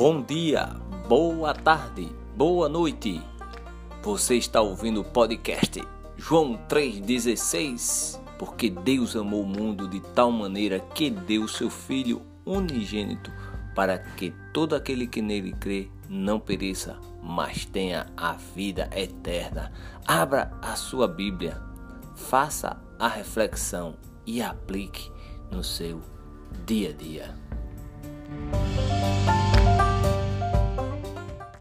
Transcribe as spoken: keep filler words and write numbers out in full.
Bom dia, boa tarde, boa noite. Você está ouvindo o podcast João três dezesseis, porque Deus amou o mundo de tal maneira que deu seu Filho unigênito para que todo aquele que nele crê não pereça, mas tenha a vida eterna. Abra a sua Bíblia, faça a reflexão e aplique no seu dia a dia.